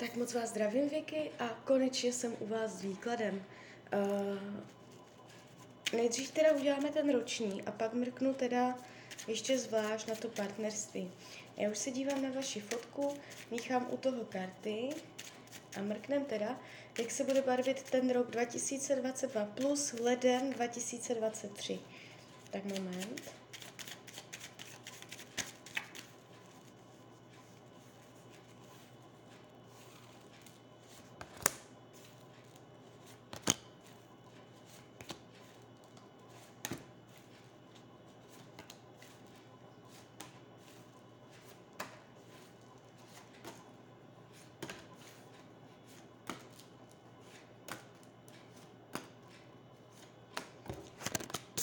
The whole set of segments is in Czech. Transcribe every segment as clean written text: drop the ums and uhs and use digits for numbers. Tak moc vás zdravím, Viki, a konečně jsem u vás s výkladem. Nejdřív teda uděláme ten roční a pak mrknu teda ještě zvlášť na to partnerství. Já už se dívám na vaši fotku, míchám u toho karty a mrknem teda, jak se bude barvit ten rok 2022 plus leden 2023. Tak moment.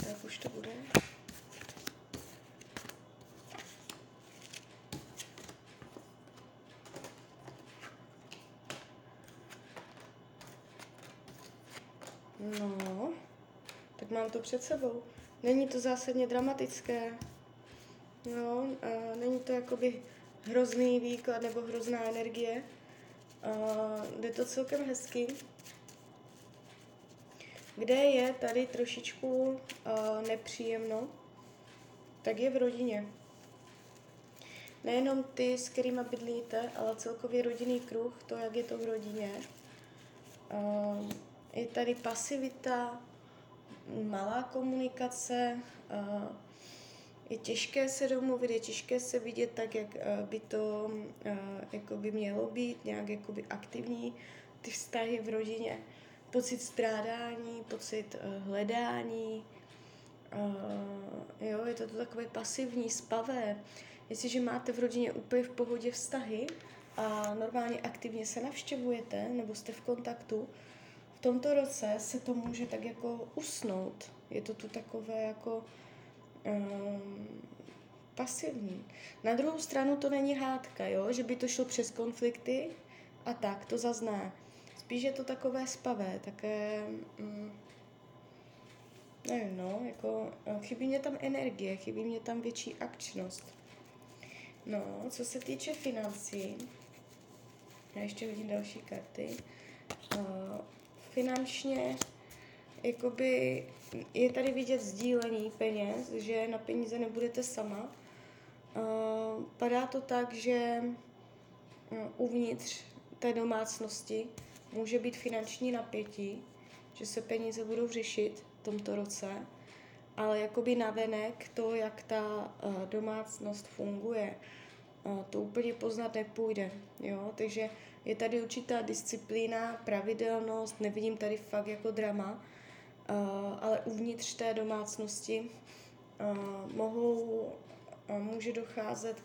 Tak už to bude. No, tak mám to před sebou. Není to zásadně dramatické. No, není to jakoby hrozný výklad nebo hrozná energie. Jde to celkem hezky. Kde je tady trošičku nepříjemno, tak je v rodině. Nejenom ty, s kterými bydlíte, ale celkově rodinný kruh, to, jak je to v rodině. Je tady pasivita, malá komunikace, je těžké se domluvit, je těžké se vidět tak, jak by to jakoby mělo být, nějak jakoby aktivní ty vztahy v rodině. Pocit strádání, pocit hledání, jo, je to takové pasivní, spavé. Jestliže máte v rodině úplně v pohodě vztahy a normálně aktivně se navštěvujete nebo jste v kontaktu, v tomto roce se to může tak jako usnout. Je to tu takové jako pasivní. Na druhou stranu to není hádka, jo, že by to šlo přes konflikty a tak, to zazná. Spíš je to takové spavé, také, nevím, no, jako chybí mě tam energie, chybí mě tam větší akčnost. No, co se týče financí, já ještě hodím další karty, finančně, jakoby je tady vidět sdílení peněz, že na peníze nebudete sama. Padá to tak, že uvnitř té domácnosti může být finanční napětí, že se peníze budou řešit v tomto roce, ale jakoby navenek to, jak ta domácnost funguje, to úplně poznat nepůjde. Jo? Takže je tady určitá disciplína, pravidelnost, nevidím tady fakt jako drama, ale uvnitř té domácnosti může docházet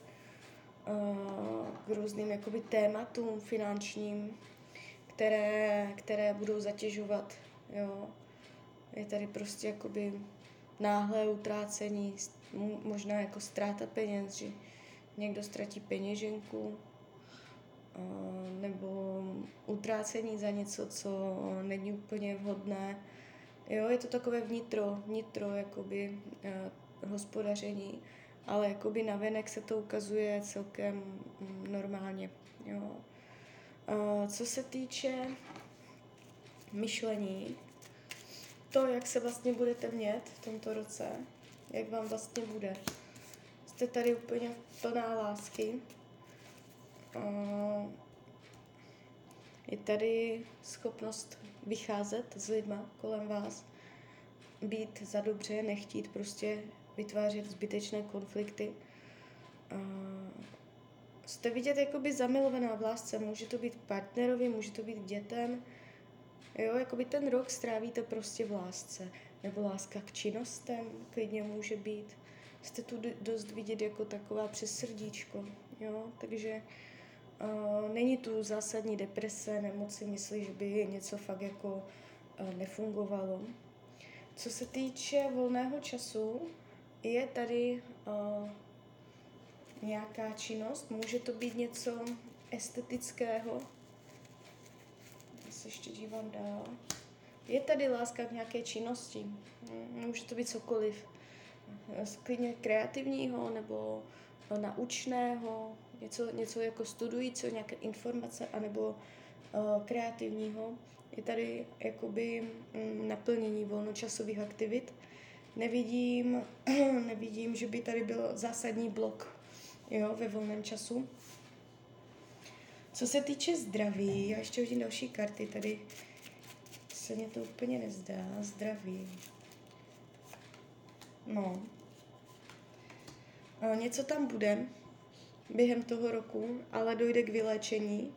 k různým jakoby tématům finančním, které budou zatěžovat, jo. Je tady prostě jakoby náhlé utrácení, možná jako ztráta peněz, že někdo ztratí peněženku, nebo utrácení za něco, co není úplně vhodné. Jo, je to takové vnitro jakoby hospodaření, ale jakoby navenek se to ukazuje celkem normálně, jo. Co se týče myšlení, to, jak se vlastně budete mět v tomto roce, jak vám vlastně bude. Jste tady úplně plná lásky. Je tady schopnost vycházet s lidma kolem vás, být za dobře, nechtít prostě vytvářet zbytečné konflikty. Jste vidět jakoby zamilovaná v lásce, může to být partnerovi, může to být dětem. Jo, jakoby ten rok strávíte prostě v lásce. Nebo láska k činnostem klidně může být. Jste tu dost vidět jako taková přes srdíčko, jo, takže není tu zásadní deprese, nemoci, myslí, že by něco fakt jako nefungovalo. Co se týče volného času, je tady nějaká činnost, může to být něco estetického. Já se ještě dívám dál. Je tady láska k nějaké činnosti, může to být cokoliv. Klidně kreativního nebo naučného, něco jako studující, nějaké informace, anebo kreativního. Je tady jakoby naplnění volnočasových aktivit. Nevidím, že by tady byl zásadní blok, jo, ve volném času. Co se týče zdraví, já ještě hodím další karty, tady se mě to úplně nezdá, zdraví. No. Něco tam bude během toho roku, ale dojde k vyléčení.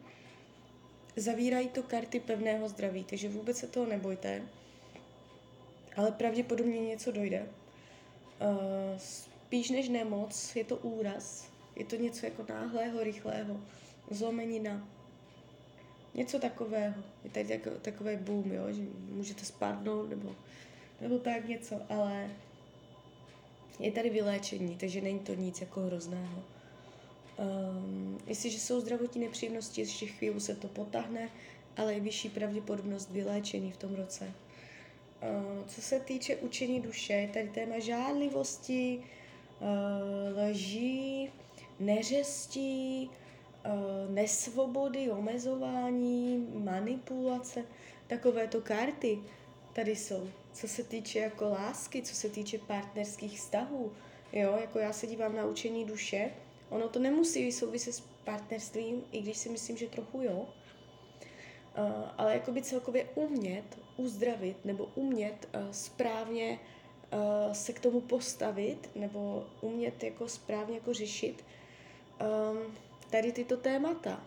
Zavírají to karty pevného zdraví, takže vůbec se toho nebojte. Ale pravděpodobně něco dojde. Spíš než nemoc, je to úraz. Je to něco jako náhlého, rychlého. Zlomenina. Něco takového. Je tady takový boom, jo? Že můžete spadnout nebo tak něco, ale je tady vyléčení, takže není to nic jako hrozného. Jestliže jsou zdravotní nepříjemnosti, ještě chvíli se to potáhne, ale je vyšší pravděpodobnost vyléčení v tom roce. Co se týče učení duše, je tady téma žádlivosti, lží, neřestí, nesvobody, omezování, manipulace. Takovéto karty tady jsou. Co se týče jako lásky, co se týče partnerských vztahů. Jo, jako já se dívám na učení duše. Ono to nemusí souviset s partnerstvím, i když si myslím, že trochu jo. Ale jakoby celkově umět uzdravit nebo umět správně se k tomu postavit nebo umět jako správně jako řešit tady tyto témata.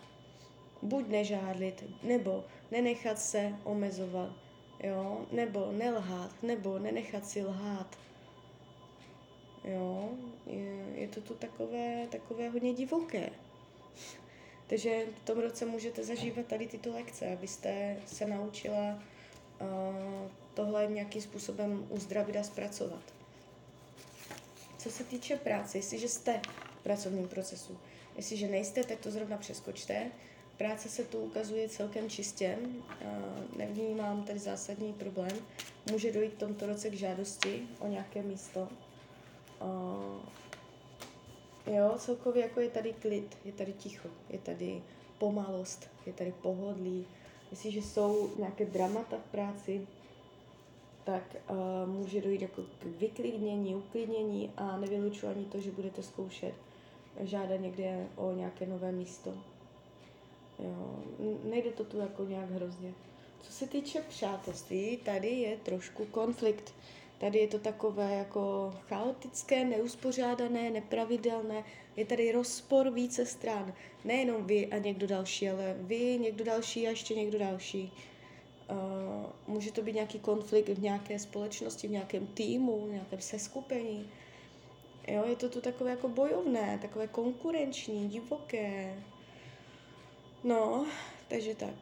Buď nežádlit, nebo nenechat se omezovat, jo? Nebo nelhát, nebo nenechat si lhát. Jo? Je to tu takové hodně divoké. Takže v tom roce můžete zažívat tady tyto lekce, abyste se naučila tohle nějakým způsobem uzdravit a zpracovat. Co se týče práce, jestliže jste v pracovním procesu, jestliže nejste, tak to zrovna přeskočte. Práce se tu ukazuje celkem čistě, nevnímám tady zásadní problém. Může dojít v tomto roce k žádosti o nějaké místo. Jo, celkově jako je tady klid, je tady ticho, je tady pomalost, je tady pohodlí. Jestliže jsou nějaké dramata v práci, tak může dojít jako k vyklidnění, uklidnění a nevylučuji ani to, že budete zkoušet žádat někde o nějaké nové místo. Jo, nejde to tu jako nějak hrozně. Co se týče přátelství, tady je trošku konflikt. Tady je to takové jako chaotické, neuspořádané, nepravidelné. Je tady rozpor více stran. Nejenom vy a někdo další, ale vy, někdo další a ještě někdo další. Může to být nějaký konflikt v nějaké společnosti, v nějakém týmu, v nějakém seskupení. Jo, je to tu takové jako bojovné, takové konkurenční, divoké. No, takže tak.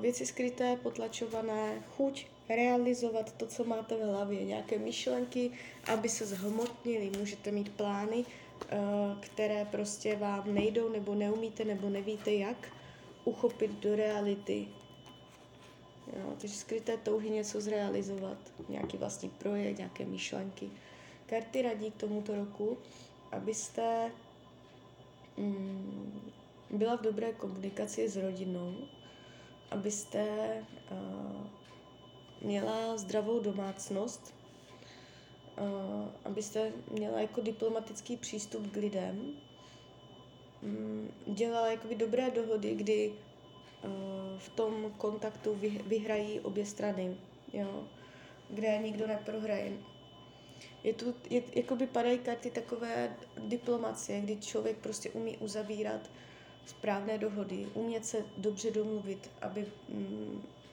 Věci skryté, potlačované, chuť realizovat to, co máte v hlavě, nějaké myšlenky, aby se zhmotnily. Můžete mít plány, které prostě vám nejdou, nebo neumíte, nebo nevíte jak uchopit do reality. Jo, takže skryté touhy něco zrealizovat, nějaký vlastní projekt, nějaké myšlenky. Karty radí k tomuto roku, abyste byla v dobré komunikaci s rodinou, abyste měla zdravou domácnost, abyste měla jako diplomatický přístup k lidem, dělala jakoby dobré dohody, kdy v tom kontaktu vyhrají obě strany, jo? Kde nikdo neprohraje. Je jakoby padají karty takové diplomacie, kdy člověk prostě umí uzavírat správné dohody, umět se dobře domluvit, aby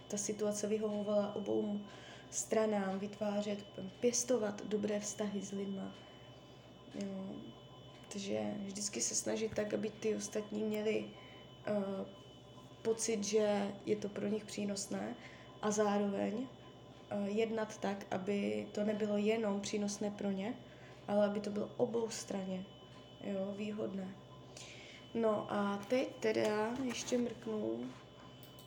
ta situace vyhovovala obou stranám, vytvářet, pěstovat dobré vztahy s lidma. Jo. Takže vždycky se snažit tak, aby ty ostatní měli pocit, že je to pro nich přínosné a zároveň jednat tak, aby to nebylo jenom přínosné pro ně, ale aby to bylo oboustranně, jo, výhodné. No a teď teda ještě mrknu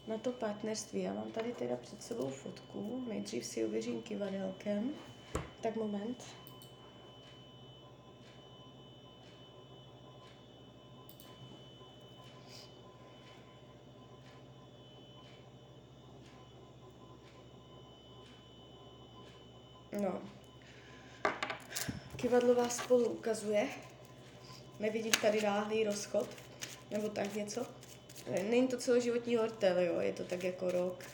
na to partnerství. Já mám tady teda před sebou fotku. Nejdřív si ověřím kivadelkem. Tak moment. No. Kyvadlo vás spolu ukazuje. Nevidím tady náhlý rozchod. Nebo tak něco. Není to celoživotní hortel, jo. Je to tak jako rok.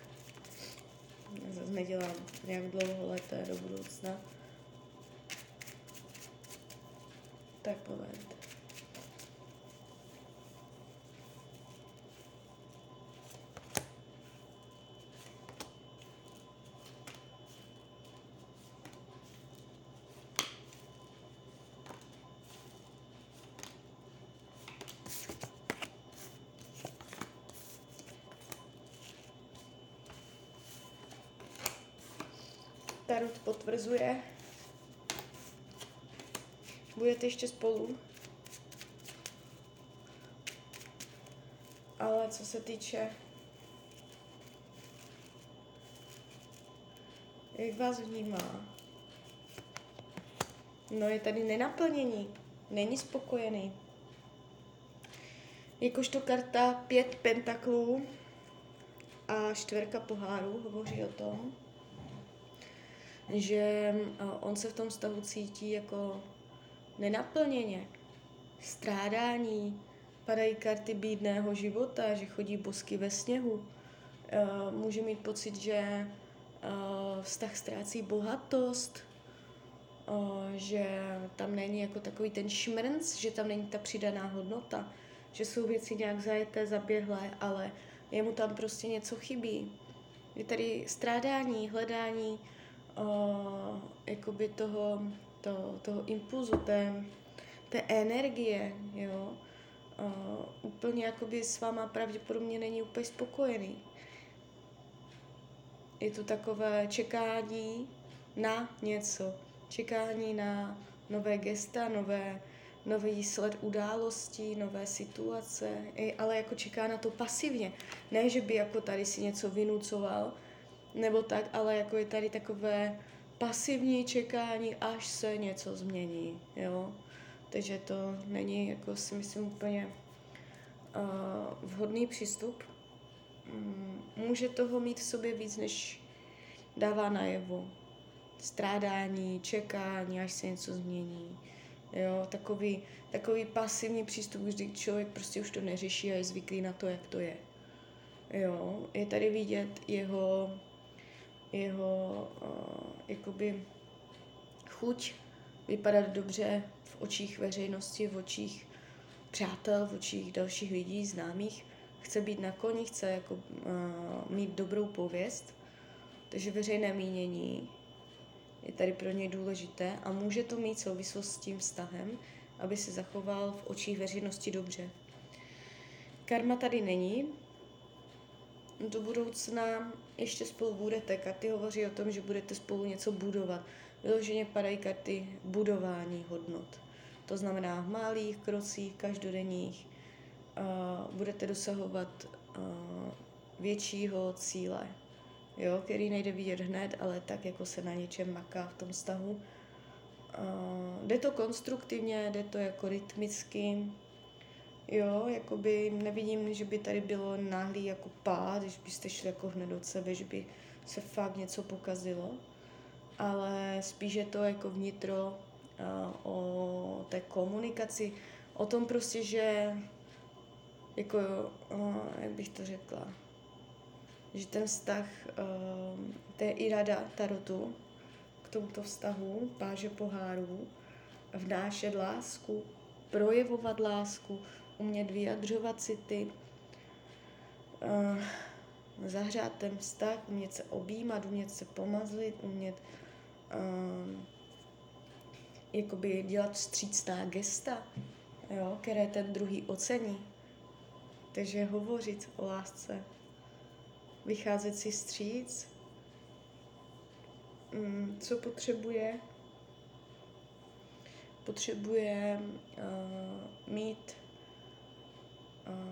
Zase nedělám nějak dlouholeté do budoucna. Tak moment. Tarot potvrzuje. Budete ještě spolu. Ale co se týče, jak vás vnímá? No, je tady nenaplnění. Není spokojený. Jakožto karta 5 pentaklů a 4 pohárů hovoří o tom, že on se v tom stavu cítí jako nenaplněně, strádání, padají karty bídného života, že chodí bosky ve sněhu, může mít pocit, že vztah ztrácí bohatost, že tam není jako takový ten šmrnc, že tam není ta přidaná hodnota, že jsou věci nějak zajeté, zaběhlé, ale jemu tam prostě něco chybí. Je tady strádání, hledání, jakoby toho impulzu, té energie, jo. Úplně jakoby s váma pravděpodobně není úplně spokojený. Je to takové čekání na něco. Čekání na nové gesta, nový sled událostí, nové situace, ale jako čeká na to pasivně. Ne, že by jako tady si něco vynucoval, nebo tak, ale jako je tady takové pasivní čekání, až se něco změní, jo. Takže to není, jako si myslím, úplně vhodný přístup. Může toho mít v sobě víc, než dává najevo. Strádání, čekání, až se něco změní, jo. Takový pasivní přístup, kdy člověk prostě už to neřeší a je zvyklý na to, jak to je. Jo, je tady vidět jeho jakoby chuť vypadat dobře v očích veřejnosti, v očích přátel, v očích dalších lidí, známých. Chce být na koni, chce jako, mít dobrou pověst, takže veřejné mínění je tady pro něj důležité a může to mít souvislost s tím vztahem, aby se zachoval v očích veřejnosti dobře. Karma tady není. Do budoucna ještě spolu budete. Karty hovoří o tom, že budete spolu něco budovat. Vyloženě padají karty budování hodnot. To znamená v malých krocích, každodenních. Budete dosahovat většího cíle, jo, který nejde vidět hned, ale tak jako se na něčem maká v tom vztahu. Jde to konstruktivně, jde to jako rytmicky. Jo, jakoby nevidím, že by tady bylo náhlý jako pád, že byste šli jako hned od sebe, že by se fakt něco pokazilo, ale spíš je to jako vnitro o té komunikaci, o tom prostě, že jako, jak bych to řekla, že ten vztah, to je i rada tarotu k tomuto vztahu, páže pohárů, vnášet lásku, projevovat lásku, umět vyjadřovat city, zahřát ten vztah, umět se objímat, umět se pomazlit, umět jakoby dělat vstřícná gesta, jo, které ten druhý ocení. Takže hovořit o lásce, vycházet si vstříc, co potřebuje. Potřebuje mít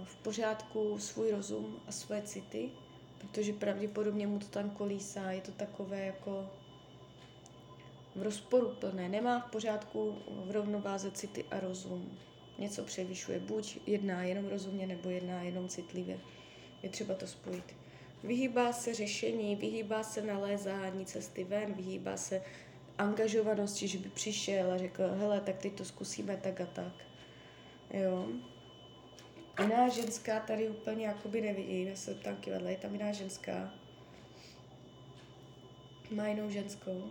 v pořádku svůj rozum a své city, protože pravděpodobně mu to tam kolísá, je to takové jako v rozporu plné. Nemá v pořádku v rovnováze city a rozum. Něco převyšuje, buď jedná jenom rozumně, nebo jedná jenom citlivě. Je třeba to spojit. Vyhýbá se řešení, vyhýbá se nalézání cesty ven, vyhýbá se angažovanosti, že by přišel a řekl, hele, tak teď to zkusíme tak a tak. Jo. Jiná ženská tady úplně jakoby nevidím, já jsem tam kivadla, je tam jiná ženská. Má jinou ženskou.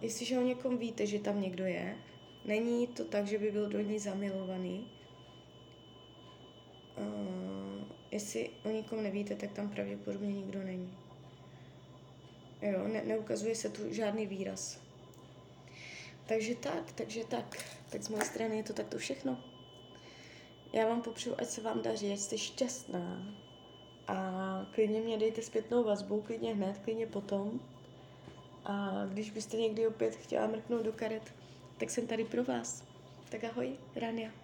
Jestliže o někom víte, že tam někdo je, není to tak, že by byl do ní zamilovaný. Jestli o někom nevíte, tak tam pravděpodobně nikdo není. Jo, neukazuje se tu žádný výraz. Takže tak z mojí strany je to takto všechno. Já vám popřeju, ať se vám daří, ať jste šťastná. A klidně mě dejte zpětnou vazbu, klidně hned, klidně potom. A když byste někdy opět chtěla mrknout do karet, tak jsem tady pro vás. Tak ahoj, Rania.